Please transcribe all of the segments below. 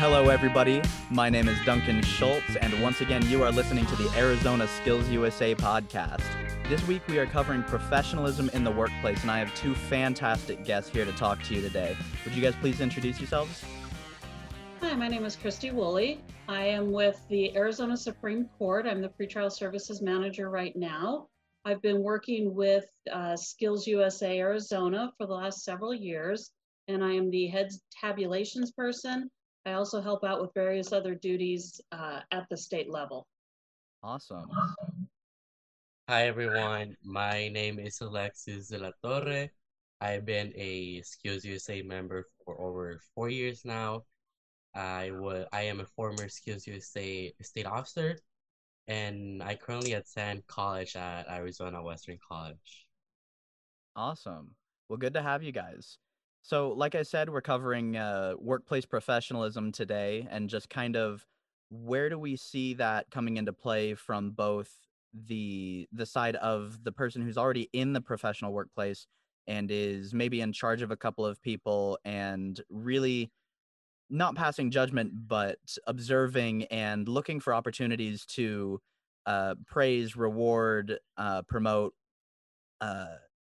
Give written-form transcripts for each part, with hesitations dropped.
Hello everybody, my name is Duncan Schultz, and once again you are listening to the Arizona SkillsUSA podcast. This week we are covering professionalism in the workplace, and I have two fantastic guests here to talk to you today. Would you guys please introduce yourselves? Hi, my name is Christy Woolley. I am with the Arizona Supreme Court. I'm the Pretrial Services Manager right now. I've been working with SkillsUSA Arizona for the last several years, and I am the head tabulations person. I also help out with various other duties at the state level. Awesome. Hi, everyone. My name is Alexis De La Torre. I've been a SkillsUSA member for over 4 years now. I am a former SkillsUSA state officer, and I currently attend college at Arizona Western College. Awesome. Well, good to have you guys. So like I said, we're covering workplace professionalism today, and just kind of where do we see that coming into play from both the side of the person who's already in the professional workplace and is maybe in charge of a couple of people and really not passing judgment, but observing and looking for opportunities to praise, reward, promote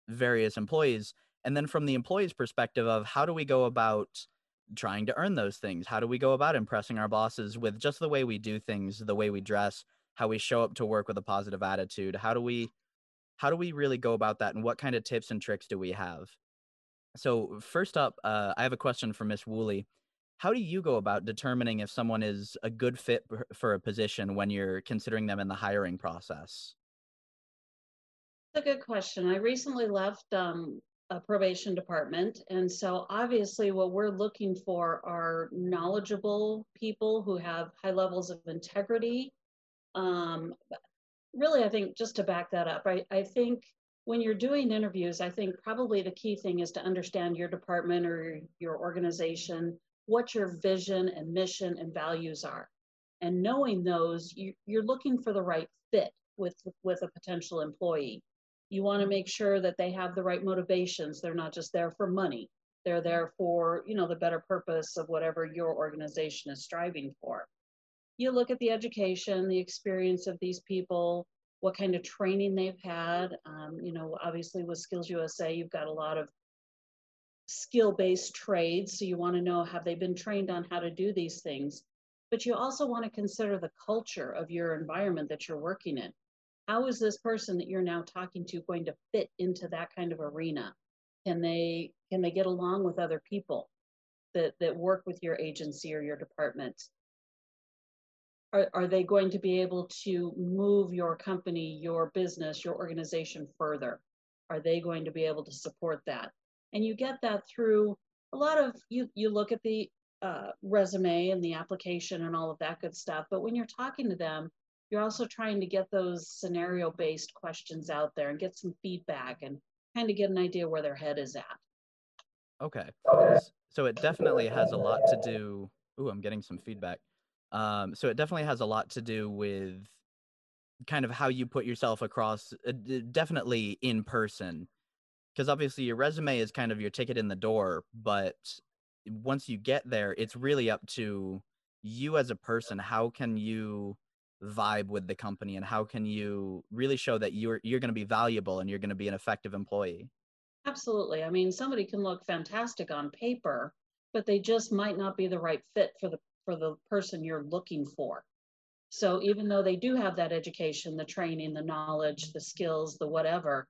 various employees. And then from the employee's perspective of how do we go about trying to earn those things? How do we go about impressing our bosses with just the way we do things, the way we dress, how we show up to work with a positive attitude? How do we really go about that, and what kind of tips and tricks do we have? So first up, I have a question for Ms. Woolley. How do you go about determining if someone is a good fit for a position when you're considering them in the hiring process? That's a good question. I recently left a probation department. And so obviously what we're looking for are knowledgeable people who have high levels of integrity. Really, I think, just to back that up, I think when you're doing interviews, I think probably the key thing is to understand your department or your organization, what your vision and mission and values are. And knowing those, you're looking for the right fit with a potential employee. You want to make sure that they have the right motivations. They're not just there for money. They're there for, the better purpose of whatever your organization is striving for. You look at the education, the experience of these people, what kind of training they've had. Obviously with SkillsUSA, you've got a lot of skill-based trades. So you want to know, have they been trained on how to do these things? But you also want to consider the culture of your environment that you're working in. How is this person that you're now talking to going to fit into that kind of arena? Can they get along with other people that work with your agency or your department? Are they going to be able to move your company, your business, your organization further? Are they going to be able to support that? And you get that through a lot of, you look at the resume and the application and all of that good stuff. But when you're talking to them, you're also trying to get those scenario-based questions out there and get some feedback and kind of get an idea where their head is at. Okay. So it definitely has a lot to do... Ooh, I'm getting some feedback. So it definitely has a lot to do with kind of how you put yourself across, definitely in person. Because obviously your resume is kind of your ticket in the door, but once you get there, it's really up to you as a person. How can you vibe with the company, and how can you really show that you're going to be valuable and you're going to be an effective employee? Absolutely. I mean, somebody can look fantastic on paper, but they just might not be the right fit for the person you're looking for. So even though they do have that education, the training, the knowledge, the skills, the whatever,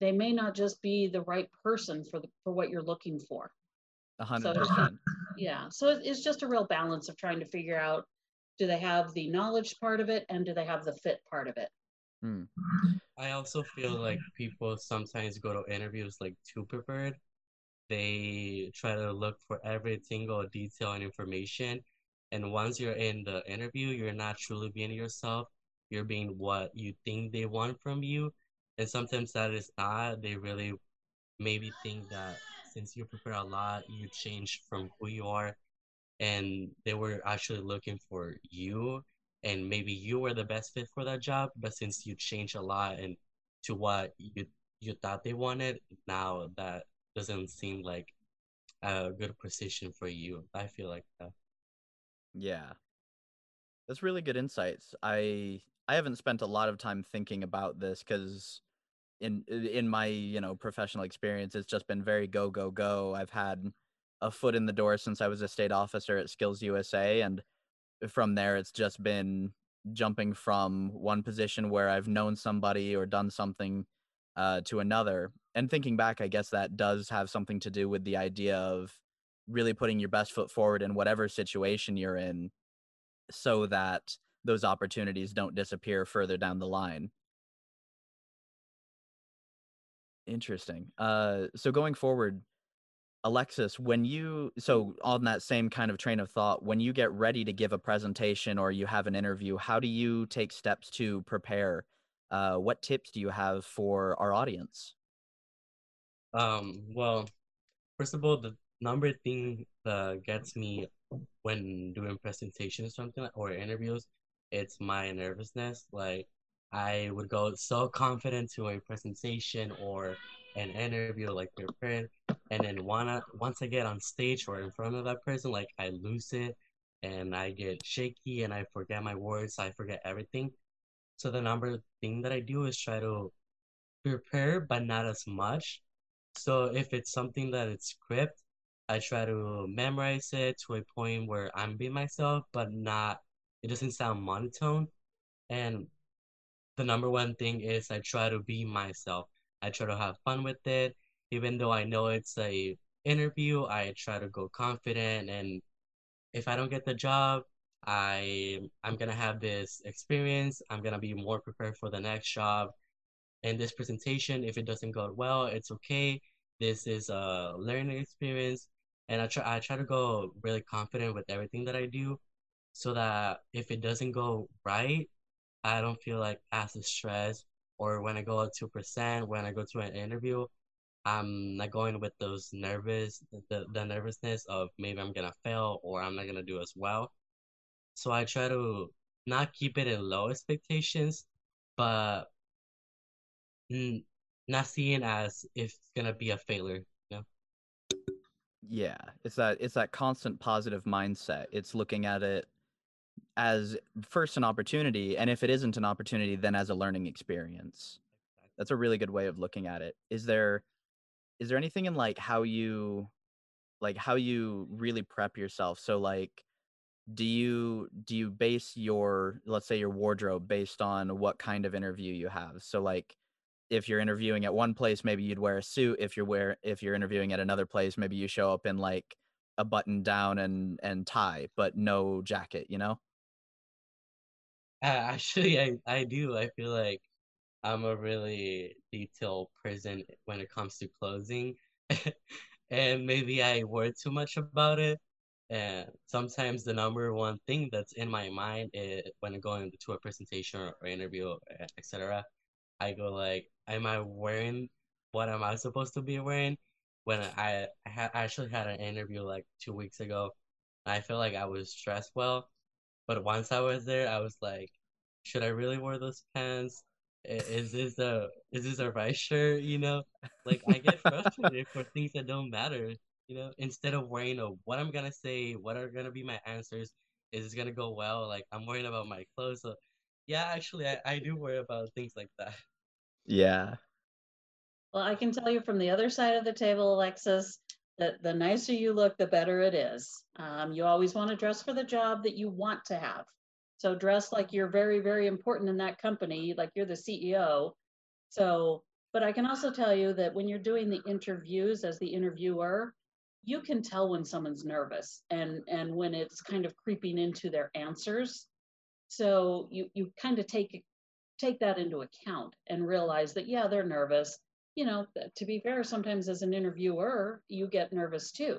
they may not just be the right person for what you're looking for. 100%. Yeah. So it's just a real balance of trying to figure out, do they have the knowledge part of it, and do they have the fit part of it? Hmm. I also feel like people sometimes go to interviews like too prepared. They try to look for every single detail and information. And once you're in the interview, you're not truly being yourself. You're being what you think they want from you. And sometimes that is not. They really maybe think that since you prepare a lot, you change from who you are. And they were actually looking for you, and maybe you were the best fit for that job. But since you changed a lot and to what you thought they wanted, now that doesn't seem like a good position for you. I feel like that. Yeah. That's really good insights. I haven't spent a lot of time thinking about this because in my, professional experience, it's just been very go, go, go. I've had a foot in the door since I was a state officer at SkillsUSA, and from there it's just been jumping from one position where I've known somebody or done something to another. And thinking back, I guess that does have something to do with the idea of really putting your best foot forward in whatever situation you're in so that those opportunities don't disappear further down the line. Interesting. So going forward, Alexis, so on that same kind of train of thought, when you get ready to give a presentation or you have an interview, how do you take steps to prepare? What tips do you have for our audience? Well, first of all, the number thing that gets me when doing presentations or something, or interviews, it's my nervousness. Like, I would go so confident to a presentation or an interview, like prepared, and then once I get on stage or in front of that person, like I lose it and I get shaky and I forget my words, I forget everything. So the number thing that I do is try to prepare, but not as much. So if it's something that it's script, I try to memorize it to a point where I'm being myself, but it doesn't sound monotone. And the number one thing is I try to be myself. I try to have fun with it. Even though I know it's a interview, I try to go confident. And if I don't get the job, I'm going to have this experience. I'm going to be more prepared for the next job. And this presentation, if it doesn't go well, it's okay. This is a learning experience. And I try to go really confident with everything that I do so that if it doesn't go right, I don't feel like as stressed. Or when I go out to present, when I go to an interview, I'm not going with those the nervousness of maybe I'm gonna fail or I'm not gonna do as well. So I try to not keep it in low expectations, but not seeing as if it's gonna be a failure. You know? Yeah, it's that constant positive mindset. It's looking at it as first an opportunity, and if it isn't an opportunity, then as a learning experience. That's a really good way of looking at it. Is there anything in how you really prep yourself? So do you base your, let's say, your wardrobe based on what kind of interview you have? So if you're interviewing at one place, maybe you'd wear a suit. If you're interviewing at another place, maybe you show up in a button down and tie, but no jacket, Actually, I do. I feel like I'm a really detailed person when it comes to clothing. And maybe I worry too much about it. And sometimes the number one thing that's in my mind is when I'm going to a presentation or interview, etc., I go am I wearing what am I supposed to be wearing? When I actually had an interview 2 weeks ago, and I feel like I was dressed well. But once I was there, I was like, should I really wear those pants? Is this a right shirt? I get frustrated for things that don't matter. Instead of worrying of what I'm gonna say, what are gonna be my answers, is this gonna go well? I'm worrying about my clothes. So yeah, actually, I do worry about things like that. Yeah. Well, I can tell you from the other side of the table, Alexis, that the nicer you look, the better it is. You always want to dress for the job that you want to have. So dress like you're very, very important in that company, like you're the CEO. So, but I can also tell you that when you're doing the interviews as the interviewer, you can tell when someone's nervous and when it's kind of creeping into their answers. So you kind of take that into account and realize that, yeah, they're nervous. To be fair, sometimes as an interviewer, you get nervous too,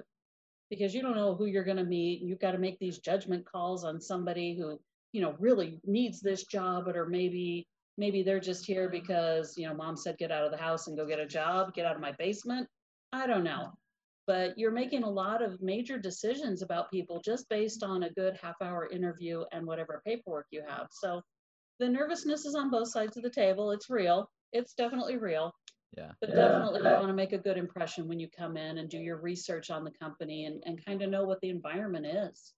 because you don't know who you're going to meet. You've got to make these judgment calls on somebody who, really needs this job, or maybe they're just here because, mom said, get out of the house and go get a job, get out of my basement. I don't know. But you're making a lot of major decisions about people just based on a good half-hour interview and whatever paperwork you have. So the nervousness is on both sides of the table. It's real. It's definitely real. Yeah. But definitely you want to make a good impression when you come in and do your research on the company and kind of know what the environment is.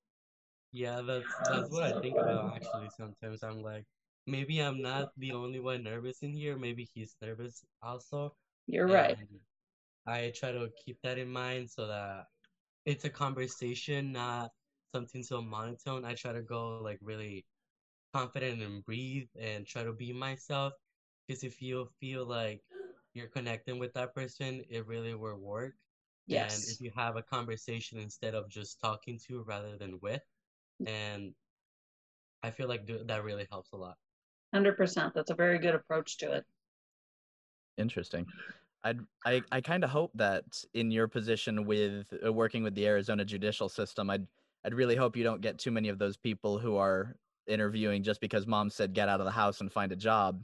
Yeah, that's what I think about actually sometimes. I'm like, maybe I'm not the only one nervous in here. Maybe he's nervous also. You're right. And I try to keep that in mind so that it's a conversation, not something so monotone. I try to go like really confident and breathe and try to be myself. Because if you feel like you're connecting with that person, it really will work. Yes. And if you have a conversation instead of just talking to rather than with, and I feel like that really helps a lot. 100%. That's a very good approach to it. Interesting. I kind of hope that in your position with working with the Arizona judicial system, I'd really hope you don't get too many of those people who are interviewing just because mom said get out of the house and find a job.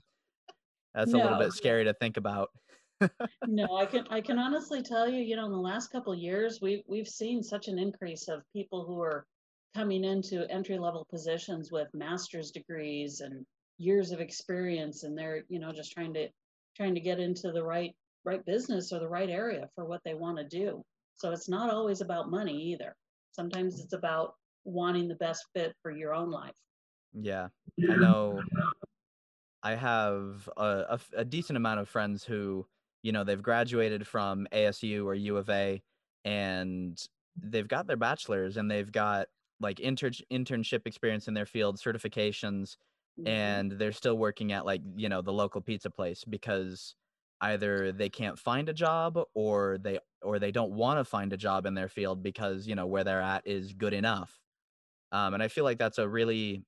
That's a little bit scary to think about. No, I can honestly tell you, in the last couple of years, we've seen such an increase of people who are coming into entry-level positions with master's degrees and years of experience, and they're, just trying to get into the right business or the right area for what they want to do. So it's not always about money either. Sometimes it's about wanting the best fit for your own life. Yeah, I know. I have a decent amount of friends who, they've graduated from ASU or U of A, and they've got their bachelor's and they've got like internship experience in their field, certifications, and they're still working at the local pizza place because either they can't find a job or they don't want to find a job in their field because, where they're at is good enough. And I feel like that's a really,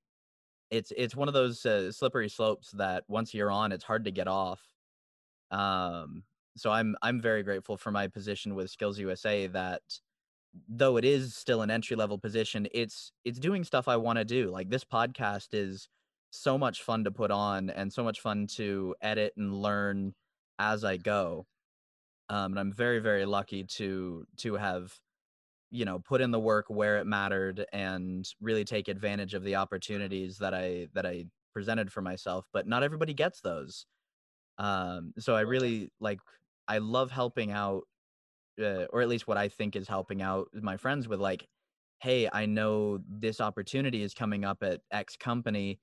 it's one of those slippery slopes that once you're on, it's hard to get off. So I'm very grateful for my position with SkillsUSA that though it is still an entry-level position, it's doing stuff I want to do. Like this podcast is so much fun to put on and so much fun to edit and learn as I go. And I'm very, very lucky to have, put in the work where it mattered and really take advantage of the opportunities that I presented for myself, but not everybody gets those. So I really I love helping out, or at least what I think is helping out my friends with hey, I know this opportunity is coming up at X company.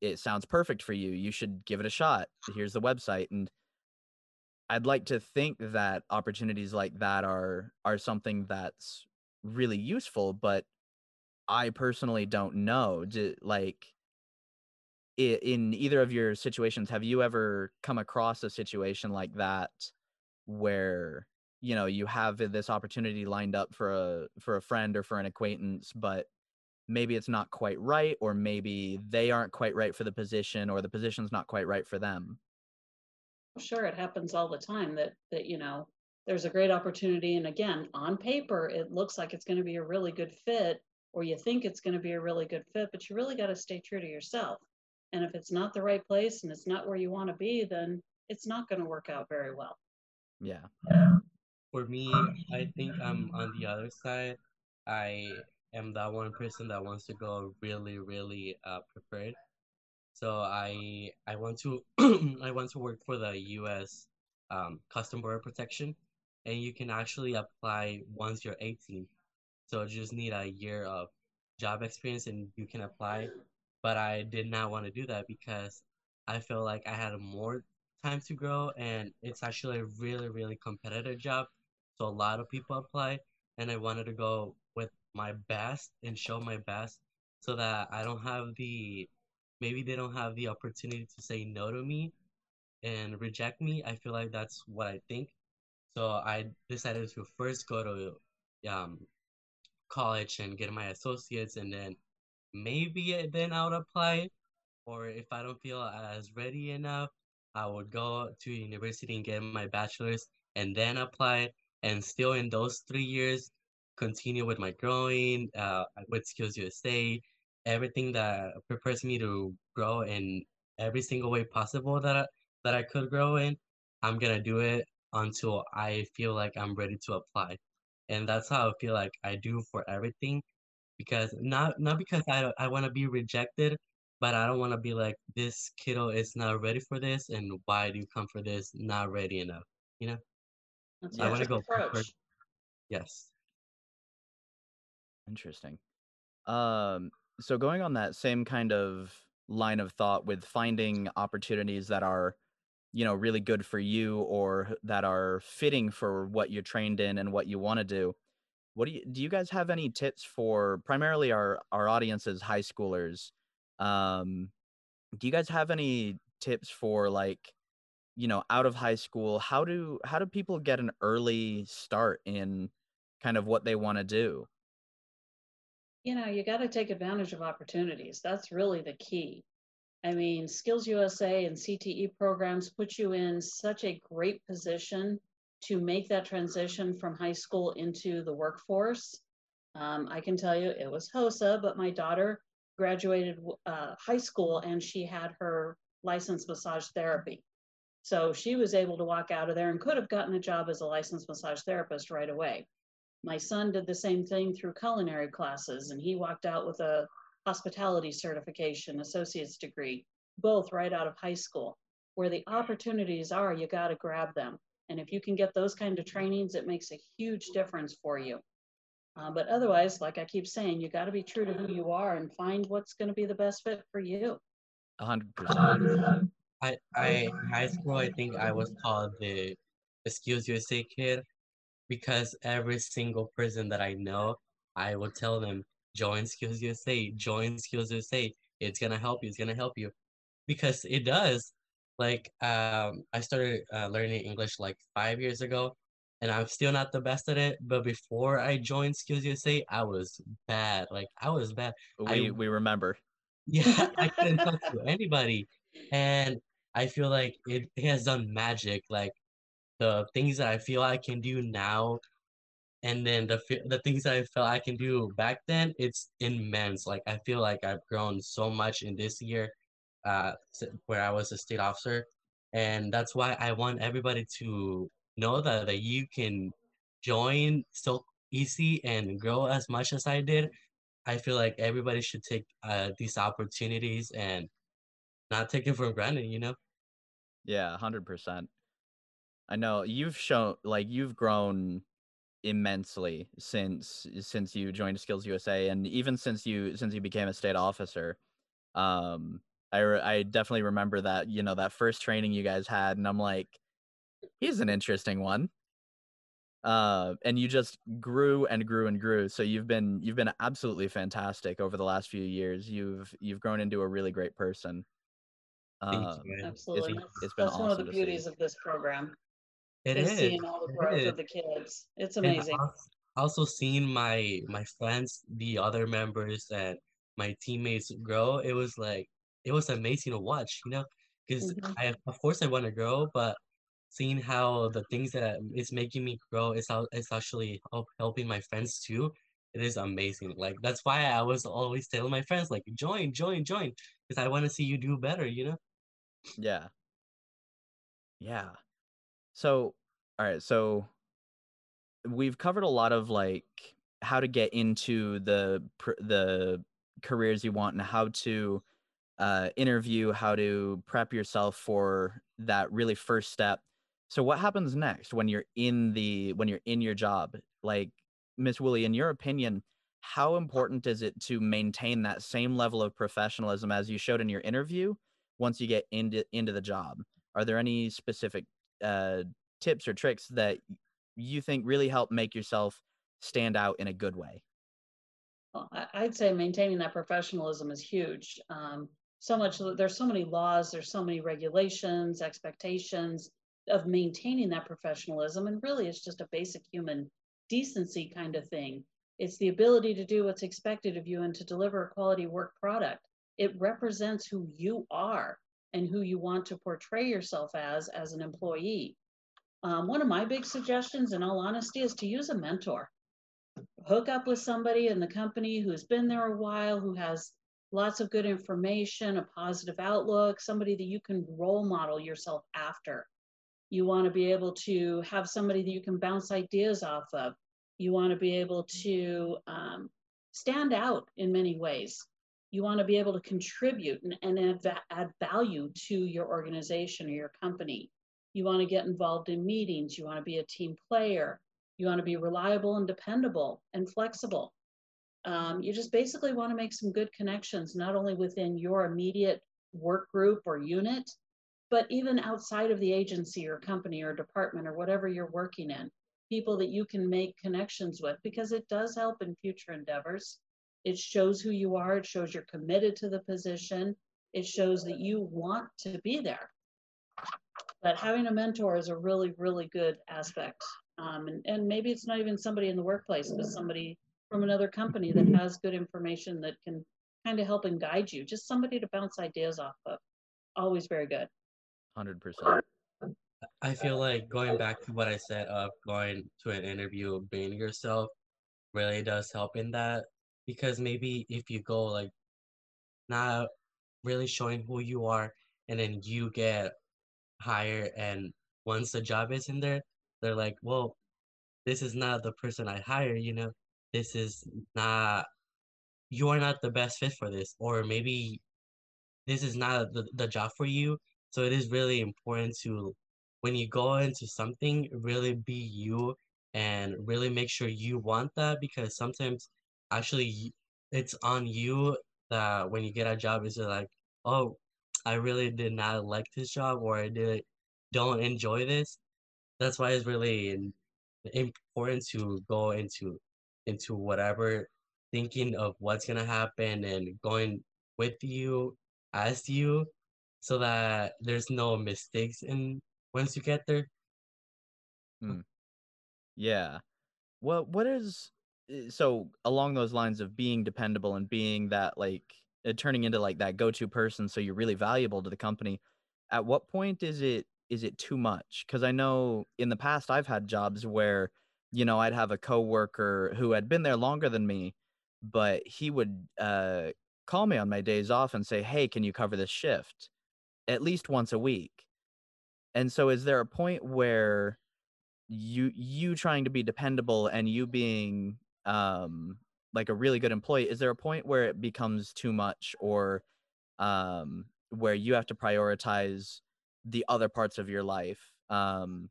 It sounds perfect for you. You should give it a shot. Here's the website. And I'd like to think that opportunities like that are something that's really useful, but I personally don't know. In either of your situations, have you ever come across a situation like that where, you have this opportunity lined up for a friend or for an acquaintance, but maybe it's not quite right, or maybe they aren't quite right for the position, or the position's not quite right for them? Sure, it happens all the time that there's a great opportunity, and again, on paper it looks like it's going to be a really good fit, or you think it's going to be a really good fit, but you really got to stay true to yourself. And if it's not the right place and it's not where you want to be, then it's not going to work out very well. Yeah. For me, I think I'm on the other side. I am that one person that wants to go really, really prepared. So I want to I want to work for the U.S. Custom Border Protection, and you can actually apply once you're 18. So you just need a year of job experience and you can apply. But I did not want to do that because I feel like I had more time to grow, and it's actually a really, really competitive job. So a lot of people apply, and I wanted to go with my best and show my best so that I don't have maybe they don't have the opportunity to say no to me and reject me. I feel like that's what I think. So I decided to first go to college and get my associates, and then maybe then I would apply. Or if I don't feel as ready enough, I would go to university and get my bachelor's and then apply. And still in those 3 years, continue with my growing, with SkillsUSA, everything that prepares me to grow in every single way possible that I could grow in. I'm going to do it until I feel like I'm ready to apply. And that's how I feel like I do for everything, because not because I want to be rejected, but I don't want to be like, this kiddo is not ready for this, and why do you come for this? Not ready enough, That's I want to go. Yes. Interesting. So going on that same kind of line of thought with finding opportunities that are, you know, really good for you or that are fitting for what you're trained in and what you want to do. What do you guys have any tips for primarily our audience is high schoolers? Do you guys have any tips for, like, you know, out of high school, how do people get an early start in kind of what they want to do? You know, you got to take advantage of opportunities. That's really the key. I mean, SkillsUSA and CTE programs put you in such a great position to make that transition from high school into the workforce. I can tell you it was HOSA, but my daughter graduated high school and she had her licensed massage therapy. So she was able to walk out of there and could have gotten a job as a licensed massage therapist right away. My son did the same thing through culinary classes, and he walked out with a hospitality certification, associate's degree, both right out of high school. Where the opportunities are, you got to grab them. And if you can get those kind of trainings, it makes a huge difference for you. But otherwise, like I keep saying, you got to be true to who you are and find what's going to be the best fit for you. 100%. High school, I think I was called the SkillsUSA kid, because every single person that I know, I will tell them, join SkillsUSA, join SkillsUSA. It's going to help you. It's going to help you. Because it does. Like, I started learning English like 5 years ago, and I'm still not the best at it. But before I joined SkillsUSA, I was bad. Like, I was bad. We remember. Yeah, I couldn't talk to anybody. And I feel like it has done magic. Like, the things that I feel I can do now, and then the things that I felt I can do back then, it's immense. Like, I feel like I've grown so much in this year where I was a state officer. And that's why I want everybody to know that you can join so easy and grow as much as I did. I feel like everybody should take these opportunities and not take it for granted, you know? Yeah, 100%. I know you've shown, like, you've grown immensely since you joined SkillsUSA, and even since you became a state officer. I definitely remember that, you know, that first training you guys had, and I'm like, he's an interesting one. And you just grew and grew and grew. So you've been absolutely fantastic over the last few years. You've grown into a really great person. Absolutely, it's been awesome. That's one of the beauties of this program. It is seeing all the growth of the kids. It's amazing. And also seeing my friends, the other members, and my teammates grow. It was amazing to watch, you know, because of course I want to grow, but seeing how the things that is making me grow is actually helping my friends too. It is amazing. Like, that's why I was always telling my friends, like, join, join, join, because I want to see you do better, you know? Yeah. Yeah. So, all right. So we've covered a lot of, like, how to get into the careers you want, and how to interview, how to prep yourself for that really first step. So what happens next when you're in your job? Like, Ms. Woolley, in your opinion, how important is it to maintain that same level of professionalism as you showed in your interview once you get into the job? Are there any specific tips or tricks that you think really help make yourself stand out in a good way? Well, I'd say maintaining that professionalism is huge. So much, there's so many laws, there's so many regulations, expectations of maintaining that professionalism. And really, it's just a basic human decency kind of thing. It's the ability to do what's expected of you and to deliver a quality work product. It represents who you are and who you want to portray yourself as an employee. One of my big suggestions, in all honesty, is to use a mentor. Hook up with somebody in the company who's been there a while, who has lots of good information, a positive outlook, somebody that you can role model yourself after. You want to be able to have somebody that you can bounce ideas off of. You want to be able to stand out in many ways. You want to be able to contribute and add value to your organization or your company. You want to get involved in meetings. You want to be a team player. You want to be reliable and dependable and flexible. You just basically want to make some good connections, not only within your immediate work group or unit, but even outside of the agency or company or department or whatever you're working in, people that you can make connections with, because it does help in future endeavors. It shows who you are. It shows you're committed to the position. It shows that you want to be there. But having a mentor is a really, really good aspect. And maybe it's not even somebody in the workplace, but somebody from another company that has good information that can kind of help and guide you. Just somebody to bounce ideas off of. Always very good. 100%. I feel like going back to what I said of going to an interview, being yourself really does help in that. Because maybe if you go like not really showing who you are, and then you get hired, and once the job is in there, they're like, well, this is not the person I hire, you know, this is not, you are not the best fit for this, or maybe this is not the job for you. So it is really important to, when you go into something, really be you and really make sure you want that, because sometimes actually it's on you that when you get a job, it's like, oh, I really did not like this job, or I don't enjoy this. That's why it's really important to go into whatever thinking of what's going to happen and going with you, as you, so that there's no mistakes in once you get there. Hmm. Yeah. Well, so along those lines of being dependable and being that, like, turning into like that go-to person, so you're really valuable to the company, at what point is it too much? Because I know in the past I've had jobs where, you know, I'd have a coworker who had been there longer than me, but he would call me on my days off and say, hey, can you cover this shift at least once a week? And so is there a point where you trying to be dependable and you being like a really good employee, is there a point where it becomes too much, or where you have to prioritize the other parts of your life on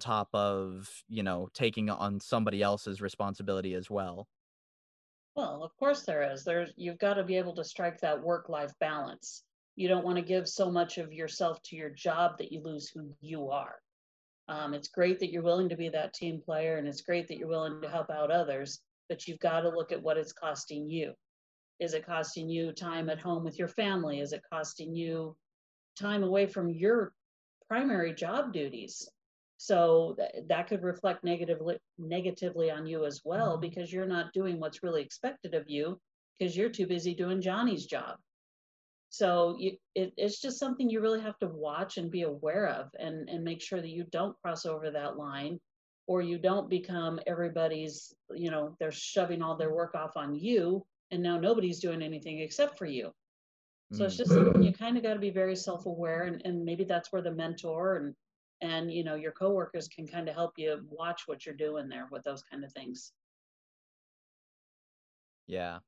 top of, you know, taking on somebody else's responsibility as well? Well, of course there is. You've got to be able to strike that work-life balance. You don't want to give so much of yourself to your job that you lose who you are. It's great that you're willing to be that team player, and it's great that you're willing to help out others, but you've got to look at what it's costing you. Is it costing you time at home with your family? Is it costing you time away from your primary job duties? So that could reflect negatively on you as well, because you're not doing what's really expected of you because you're too busy doing Johnny's job. So it's just something you really have to watch and be aware of, and make sure that you don't cross over that line, or you don't become everybody's, you know, they're shoving all their work off on you, and now nobody's doing anything except for you. So It's just something you kind of got to be very self-aware, and maybe that's where the mentor and you know, your coworkers can kind of help you watch what you're doing there with those kind of things. Yeah.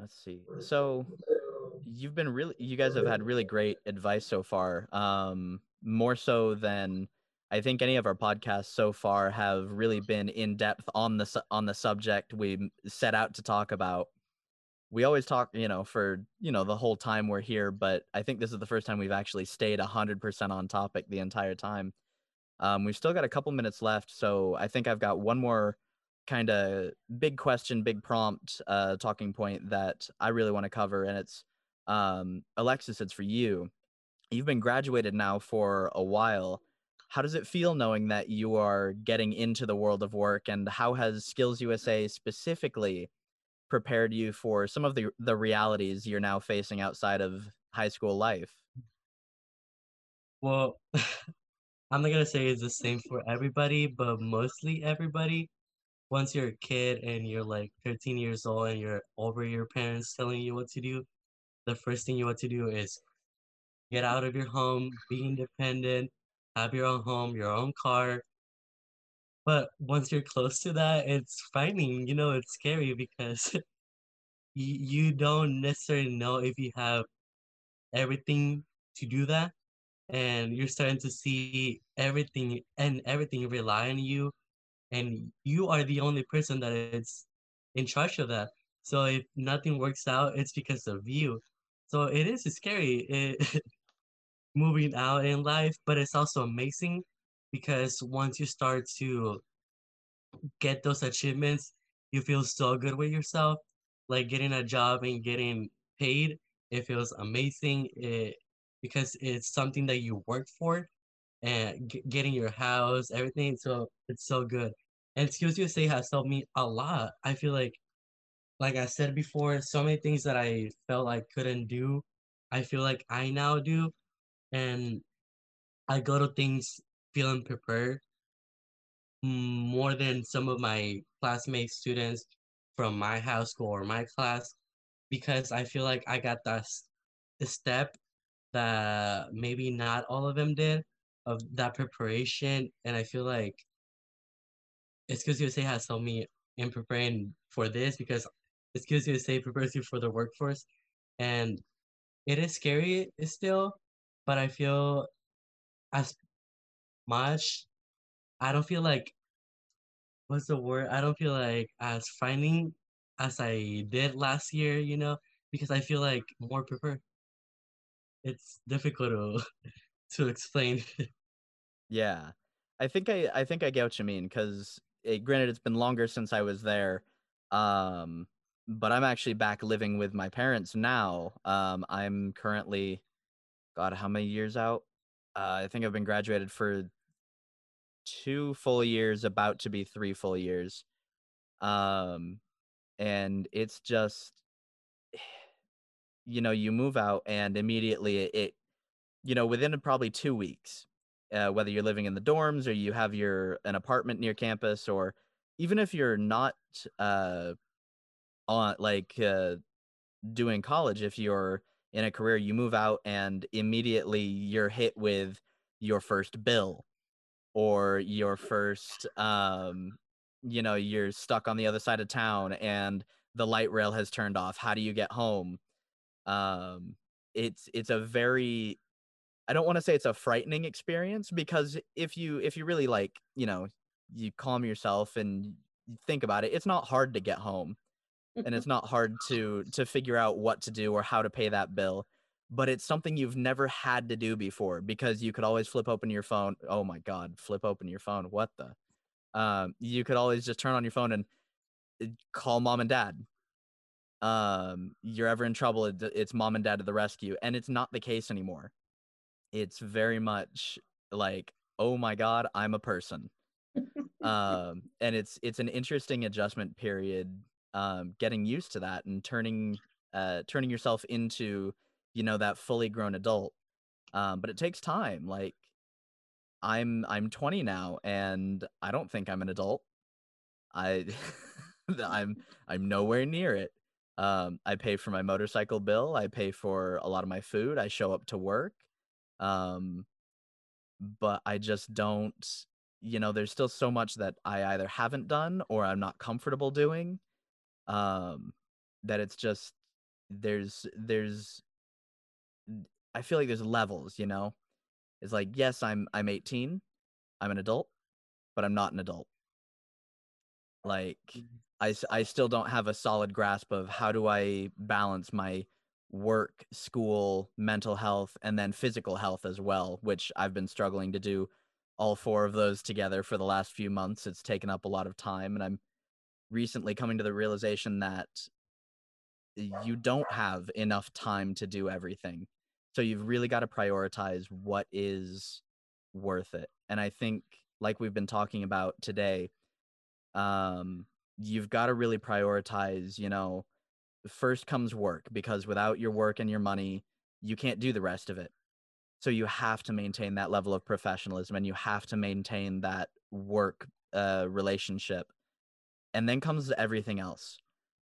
Let's see. So you guys have had really great advice so far, more so than I think any of our podcasts so far have really been in depth on the subject we set out to talk about. We always talk, you know, for, you know, the whole time we're here, but I think this is the first time we've actually stayed 100% on topic the entire time. We've still got a couple minutes left, so I think I've got one more kind of big question, big prompt, talking point that I really want to cover, and it's, Alexis, it's for you. You've been graduated now for a while. How does it feel knowing that you are getting into the world of work, and how has SkillsUSA specifically prepared you for some of the realities you're now facing outside of high school life? Well, I'm not going to say it's the same for everybody, but mostly everybody. Once you're a kid and you're like 13 years old and you're over your parents telling you what to do, the first thing you want to do is get out of your home, be independent, have your own home, your own car. But once you're close to that, it's frightening, you know, it's scary, because you don't necessarily know if you have everything to do that. And you're starting to see everything rely on you. And you are the only person that is in charge of that. So if nothing works out, it's because of you. So it is scary moving out in life, but it's also amazing because once you start to get those achievements, you feel so good with yourself. Like getting a job and getting paid, it feels amazing because it's something that you work for, and getting your house, everything. So it's so good. And SkillsUSA has helped me a lot. I feel like I said before, so many things that I felt I couldn't do, I feel like I now do. And I go to things feeling prepared more than some of my classmates, students from my high school or my class, because I feel like I got that step that maybe not all of them did, of that preparation. And I feel like SkillsUSA has helped me in preparing for this, because SkillsUSA prepares you for the workforce, and it is scary still, but I feel as much, I don't feel like, what's the word? I don't feel like as frightening as I did last year, you know, because I feel like more prepared. It's difficult to explain. Yeah, I think I get what you mean, because granted, it's been longer since I was there, but I'm actually back living with my parents now. I'm currently, God, how many years out? I think I've been graduated for 2 full years, about to be 3 full years. And it's just, you know, you move out and immediately it, you know, within probably 2 weeks, whether you're living in the dorms or you have an apartment near campus, or even if you're not on doing college, if you're in a career, you move out and immediately you're hit with your first bill, or your first, you know, you're stuck on the other side of town and the light rail has turned off. How do you get home? It's a very, I don't want to say it's a frightening experience, because if you really, like, you know, you calm yourself and think about it, it's not hard to get home, and it's not hard to figure out what to do or how to pay that bill. But it's something you've never had to do before, because you could always flip open your phone. Oh my God, flip open your phone. What the? You could always just turn on your phone and call mom and dad. You're ever in trouble, it's mom and dad to the rescue. And it's not the case anymore. It's very much like, oh my God, I'm a person. And it's an interesting adjustment period, getting used to that and turning yourself into, you know, that fully grown adult. But it takes time. Like I'm 20 now and I don't think I'm an adult. I'm nowhere near it. I pay for my motorcycle bill. I pay for a lot of my food. I show up to work. But I just don't, you know, there's still so much that I either haven't done or I'm not comfortable doing, that it's just, I feel like there's levels, you know. It's like, yes, I'm 18, I'm an adult, but I'm not an adult. Like, I still don't have a solid grasp of how do I balance my work, school, mental health, and then physical health as well, which I've been struggling to do all 4 of those together for the last few months. It's taken up a lot of time, and I'm recently coming to the realization that you don't have enough time to do everything. So you've really got to prioritize what is worth it. And I think, like we've been talking about today, you've got to really prioritize, you know, first comes work, because without your work and your money, you can't do the rest of it. So you have to maintain that level of professionalism, and you have to maintain that work relationship. And then comes everything else.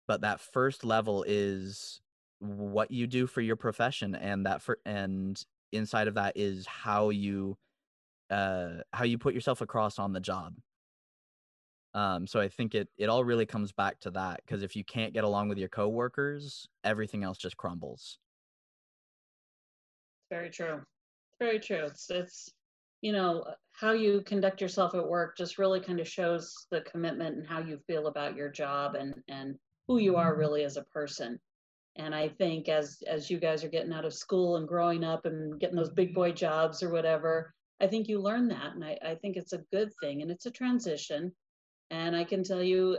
But that first level is what you do for your profession, and and inside of that is how you put yourself across on the job. So I think it all really comes back to that, because if you can't get along with your coworkers, everything else just crumbles. Very true. It's you know, how you conduct yourself at work just really kind of shows the commitment and how you feel about your job and who you are really as a person. And I think as you guys are getting out of school and growing up and getting those big boy jobs or whatever, I think you learn that. And I think it's a good thing, and it's a transition. And I can tell you,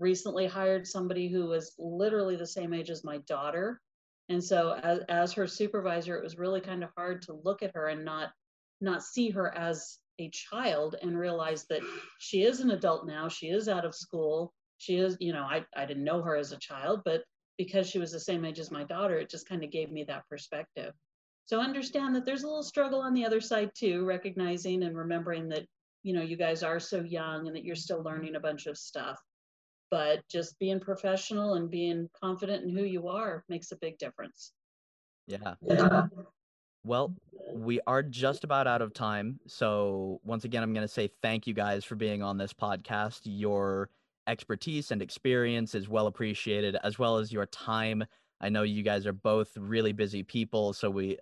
recently hired somebody who was literally the same age as my daughter. And so as her supervisor, it was really kind of hard to look at her and not see her as a child and realize that she is an adult now. She is out of school. She is, you know, I didn't know her as a child, but because she was the same age as my daughter, it just kind of gave me that perspective. So understand that there's a little struggle on the other side too, recognizing and remembering that, you know, you guys are so young and that you're still learning a bunch of stuff. But just being professional and being confident in who you are makes a big difference. Yeah. Well, we are just about out of time. So once again, I'm going to say thank you guys for being on this podcast. Your expertise and experience is well appreciated, as well as your time. I know you guys are both really busy people. So we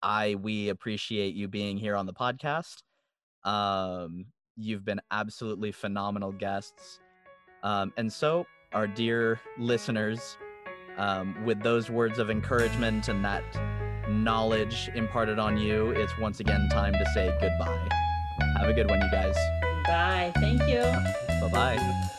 appreciate you being here on the podcast. You've been absolutely phenomenal guests. And so, our dear listeners, with those words of encouragement and that knowledge imparted on you, it's once again time to say goodbye. Have a good one, you guys. Bye. Thank you. Bye-bye.